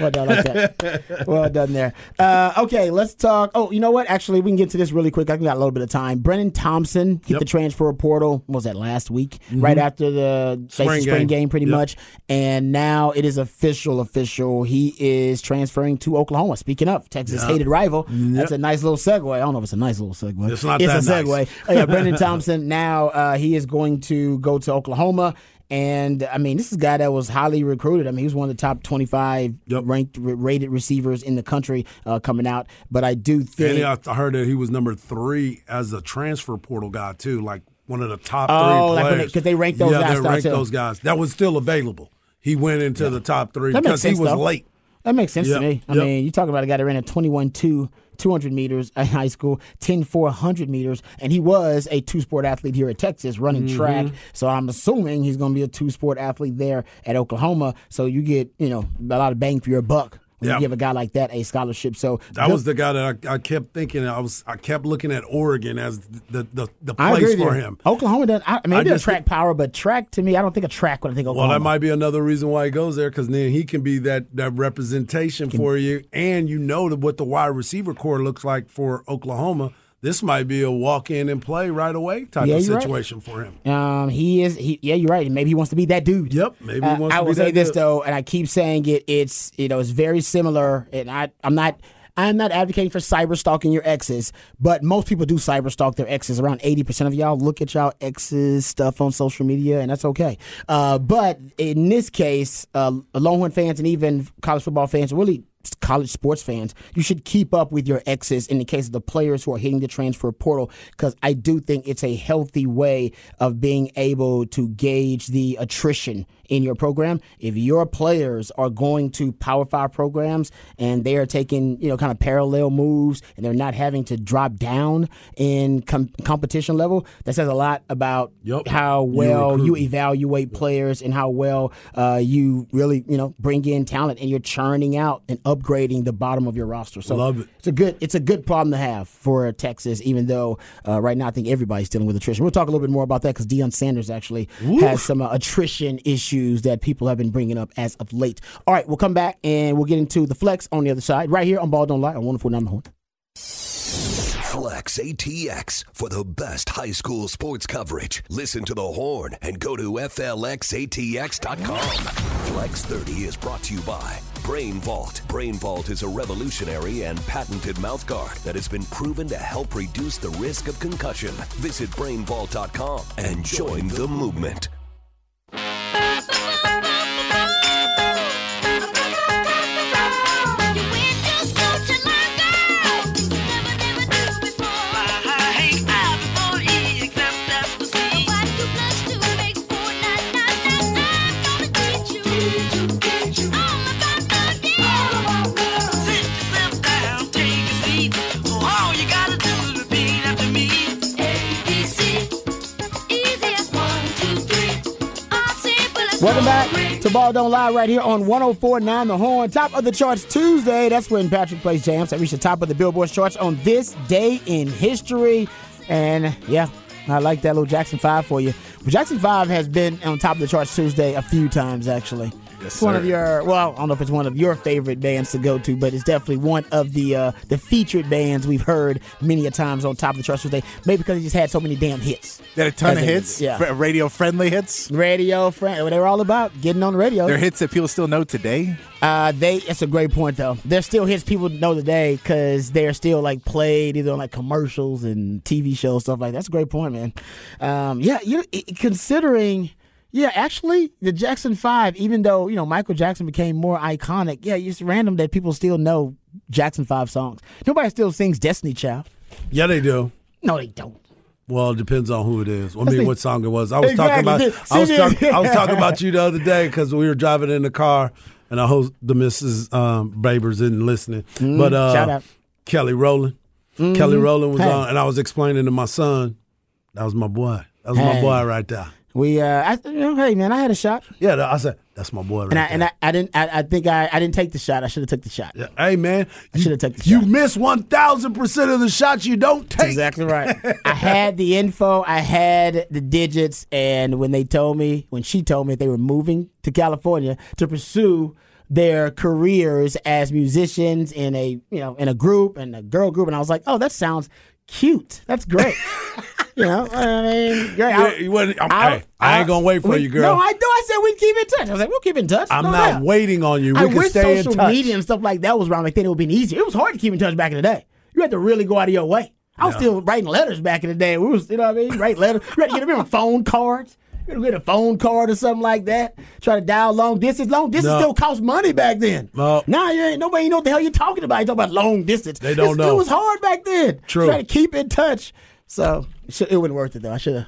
Well done, okay. Well done there. Uh, okay, let's talk. Oh, you know what? Actually, we can get to this really quick. I got a little bit of time. Brennan Thompson hit yep. the transfer portal, what was that, last week? Mm-hmm. Right after the spring, spring game. game, pretty yep. much. And now it is official, official. He is transferring to Oklahoma. Speaking of, Texas' yep. hated rival. Mm-hmm. That's yep. a nice little segue. I don't know if it's a nice little segue. It's not it's that It's a segue. Nice. Oh, yeah, Brennan Thompson, now uh, he is going to go to Oklahoma. And, I mean, this is a guy that was highly recruited. I mean, he was one of the top twenty-five yep. ranked, rated receivers in the country uh, coming out. But I do think – I heard that he was number three as a transfer portal guy, too, like one of the top oh, three like players. Because they, they ranked those yeah, guys. Yeah, they ranked those guys. That was still available. He went into yeah. the top three that because sense, he was though. late. That makes sense yep. to me. I yep. mean, you talk about a guy that ran a twenty-one two two hundred meters at high school, ten four hundred meters, and he was a two-sport athlete here at Texas running mm-hmm. track. So I'm assuming he's going to be a two-sport athlete there at Oklahoma. So you get, you know, a lot of bang for your buck when yep. you give a guy like that a scholarship. So that was the guy that I, I kept thinking. I was I kept looking at Oregon as the the, the place for him. Oklahoma doesn't. I, I mean, it's track think, power, but track to me, I don't think a track when I think Oklahoma. Well, that might be another reason why he goes there, because then he can be that that representation can, for you, and you know what the wide receiver core looks like for Oklahoma. This might be a walk in and play right away type yeah, of situation right. for him. Um, he is. He, yeah, you're right. Maybe he wants to be that dude. Yep. Maybe he wants uh, to I will be say that this dude. Though, and I keep saying it. It's you know, it's very similar, and I I'm not. I'm not advocating for cyber stalking your exes, but most people do cyber stalk their exes. Around eighty percent of y'all look at y'all exes' stuff on social media, and that's okay. Uh, but in this case, uh, Longhorn fans and even college football fans, really college sports fans, you should keep up with your exes in the case of the players who are hitting the transfer portal, because I do think it's a healthy way of being able to gauge the attrition in your program. If your players are going to Power Five programs and they are taking, you know, kind of parallel moves and they're not having to drop down in com- competition level, that says a lot about yep. how well you, you evaluate yep. players and how well uh, you really, you know, bring in talent and you're churning out and upgrading the bottom of your roster. So Love it. it's a good it's a good problem to have for Texas, even though uh, right now I think everybody's dealing with attrition. We'll talk a little bit more about that because Deion Sanders actually Oof. has some uh, attrition issues that people have been bringing up as of late. All right, we'll come back and we'll get into the flex on the other side, right here on Ball Don't Lie on one oh four point nine The Horn. Flex A T X for the best high school sports coverage. Listen to The Horn and go to F L X A T X dot com. Flex thirty is brought to you by Brain Vault. Brain Vault is a revolutionary and patented mouthguard that has been proven to help reduce the risk of concussion. Visit brain vault dot com and join the movement. Welcome back to Ball Don't Lie right here on one oh four point nine The Horn. Top of the charts Tuesday. That's when Patrick plays jams. That reached the top of the Billboard charts on this day in history. And, yeah, I like that little Jackson five for you. But Jackson five has been on top of the charts Tuesday a few times, actually. Yes, sir. One of your, well, I don't know if it's one of your favorite bands to go to, but it's definitely one of the uh, the featured bands we've heard many a times on Top of the Trust Tuesday. Maybe because it just had so many damn hits. They had a ton of hits? They, yeah. Radio-friendly hits? Radio-friendly. They were all about getting on the radio. They're hits that people still know today? Uh, they. That's a great point, though. They're still hits people know today because they're still, like, played either on, like, commercials and T V shows, stuff like that. That's a great point, man. Um, yeah, you considering... Yeah, actually, the Jackson five, even though, you know, Michael Jackson became more iconic, yeah, it's random that people still know Jackson five songs. Nobody still sings Destiny Child. Yeah, they do. No, they don't. Well, it depends on who it is. I mean, what song it was. I was exactly. talking about I was, talk, I was talking about you the other day because we were driving in the car, and I hope the Missus Um, Babers isn't listening. Mm, but uh, shout out. Kelly Rowland. Mm, Kelly Rowland was hey. on, and I was explaining to my son, that was my boy. That was hey. my boy right there. We, uh, I, you know, hey man, I had a shot. Yeah, I said that's my boy. Right and I there. and I, I didn't, I, I think I, I didn't take the shot. I should have took the shot. Yeah. Hey man, I should have took the shot. You miss one thousand percent of the shots you don't take. That's exactly right. I had the info, I had the digits, and when they told me, when she told me that they were moving to California to pursue their careers as musicians in a, you know, in a group and a girl group, and I was like, oh, that sounds cute. That's great. You know, I mean, great. I, you I, I, I ain't gonna wait for we, you, girl. No, I know. I said we'd keep in touch. I was like, we'll keep in touch. I'm no not doubt. waiting on you. We I can wish stay social in touch. media and stuff like that was around. Like then it would be easier. It was hard to keep in touch back in the day. You had to really go out of your way. I was yeah. still writing letters back in the day. We was, you know what I mean? Write letters. We had to get them phone cards. You get a phone card or something like that. Try to dial long distance. Long distance no. still cost money back then. No. Now you ain't, nobody know what the hell you're talking about. You talking about long distance. They don't it's, know. It was hard back then. True. Try to keep in touch. So it wasn't worth it though. I should have,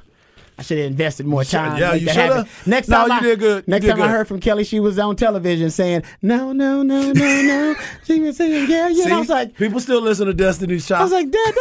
I should have invested more time. Yeah, you should have. Next time, no, I, you did good. You next did time good. I heard from Kelly, she was on television saying, "No, no, no, no, no." She was saying, "Yeah, yeah." See, I was like, people still listen to Destiny's Child. I was like, "Dad,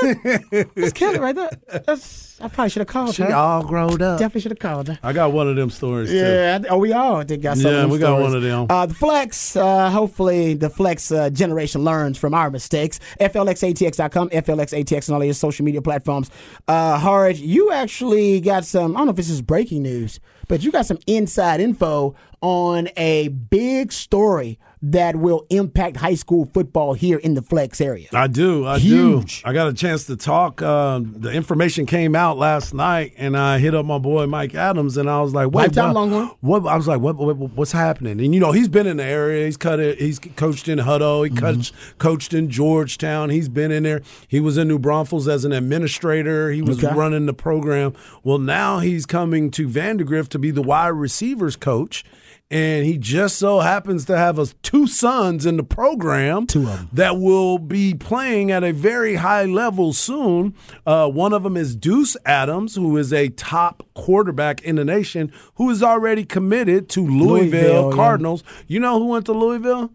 that, that's Kelly right there." That's, I probably should have called she her. She all grown up. Definitely should have called her. I got one of them stories too. Yeah, oh, we all I think got some. Yeah, of them we got stories. One of them. Uh, the Flex. Uh, hopefully, the Flex uh, generation learns from our mistakes. F L X A T X dot com, F L X A T X, and all your social media platforms. Uh, Harge, you actually got some. I don't know if this is breaking news, but you got some inside info on a big story that will impact high school football here in the Flex area. I do. I Huge. do. I got a chance to talk. Uh, the information came out last night, and I hit up my boy Mike Adams, and I was like, "Wait, what, what, what?" I was like, what, what, "What's happening?" And you know, he's been in the area. He's cut it. He's coached in Hutto. He mm-hmm. coached coached in Georgetown. He's been in there. He was in New Braunfels as an administrator. He was okay. running the program. Well, now he's coming to Vandergrift to be the wide receivers coach. And he just so happens to have us two sons in the program two of them. that will be playing at a very high level soon. Uh, one of them is Deuce Adams, who is a top quarterback in the nation, who is already committed to Louisville, Louisville Cardinals. Yeah. You know who went to Louisville?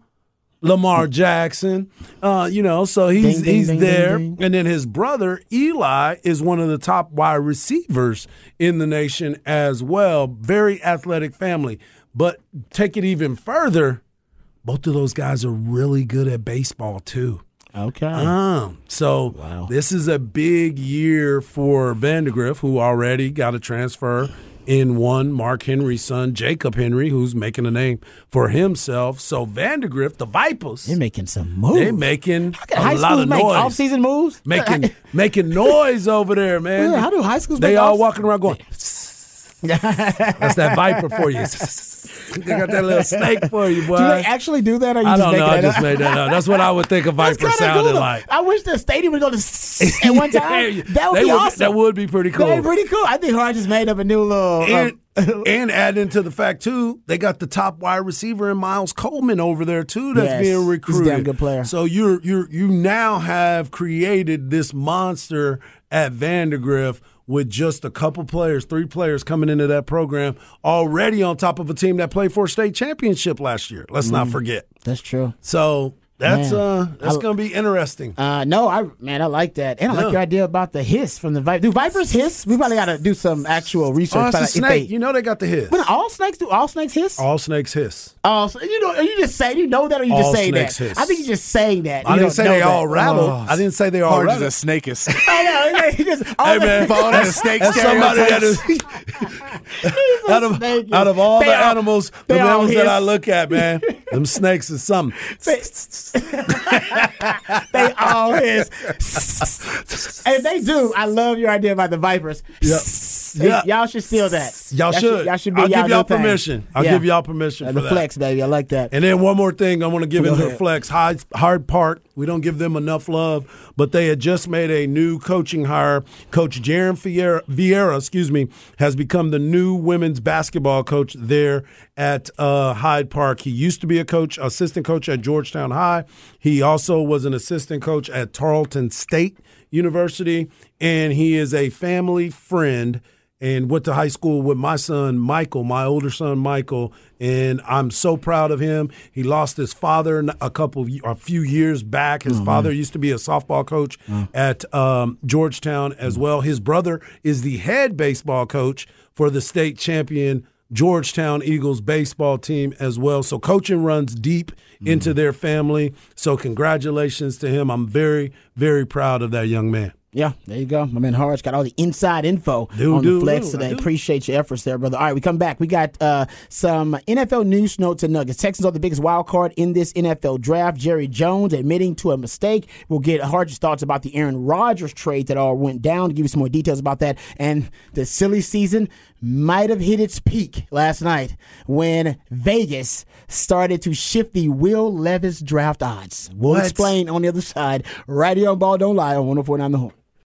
Lamar Jackson, uh, you know, so he's ding, ding, he's ding, there. Ding, ding. And then his brother, Eli, is one of the top wide receivers in the nation as well. Very athletic family. But take it even further, both of those guys are really good at baseball too. Okay. Um, so wow. this is a big year for Vandergrift, who already got a transfer in one, Mark Henry's son, Jacob Henry, who's making a name for himself. So Vandergrift, the Vipers. They're making some moves. They're making how can a high lot of make noise. Off-season moves? Making making noise over there, man. Yeah, how do high schools they make They all off- walking around going, that's that Viper for you. They got that little snake for you, boy. Do they actually do that? Or you I don't just know. I just up? made that up. That's what I would think a Viper sounded cool. like. I wish the stadium would go to at one time. That would they be would, awesome. That would be pretty cool. That'd be pretty cool. I think Hard just made up a new little. And, um, and add into the fact, too, they got the top wide receiver in Miles Coleman over there, too, that's yes, being recruited. He's a damn good player. So you you you now have created this monster at Vandergrift with just a couple players, three players coming into that program already on top of a team that played for a state championship last year. Let's mm, not forget. That's true. So that's man. uh that's I, gonna be interesting. Uh no, I man, I like that. And I yeah. like your idea about the hiss from the Vipers. Do Vipers hiss? We probably gotta do some actual research. Oh, it's a snake. They, you know they got the hiss. When all snakes do all snakes hiss? All snakes hiss. All so, you know you just say you know that or you all just say that. Hiss. I think you just saying that. I you didn't say they that. all rattle. Oh, I didn't say they all rattle. Hard as a snake is. I know. He just, all hey man, fall in a snake. That's somebody that is out of naked. out of all they the all, animals, the ones that I look at, man, them snakes is something. They, they all his. And they do. I love your idea about the vipers. Yep. Yep. Y'all should steal that. Y'all should. should. Y'all should be. I'll y'all give y'all permission. Thing. I'll yeah. give y'all permission and for the that. flex, baby. I like that. And then one more thing, I want to give Go into ahead. the flex. Hard, Hard Park. We don't give them enough love, but they had just made a new coaching hire. Coach Jaron Vieira, Vieira, excuse me, has become the new women's basketball coach there at uh, Hyde Park. He used to be a coach, assistant coach at Georgetown High. He also was an assistant coach at Tarleton State University, and he is a family friend and went to high school with my son, Michael, my older son, Michael, and I'm so proud of him. He lost his father a couple, a few years back. His oh, father man. used to be a softball coach oh. at um, Georgetown as well. His brother is the head baseball coach for the state champion Georgetown Eagles baseball team as well. So coaching runs deep mm-hmm. into their family. So congratulations to him. I'm very, very proud of that young man. Yeah, there you go. My man Harge got all the inside info do, on do, the flex do, today. Do. Appreciate your efforts there, brother. All right, we come back. We got uh, some N F L news, notes, and nuggets. Texans are the biggest wild card in this N F L draft. Jerry Jones admitting to a mistake. We'll get Harge's thoughts about the Aaron Rodgers trade that all went down. To give you some more details about that. And the silly season might have hit its peak last night when Vegas started to shift the Will Levis draft odds. We'll what? explain on the other side right here on Ball Don't Lie on one oh four point nine The Horn.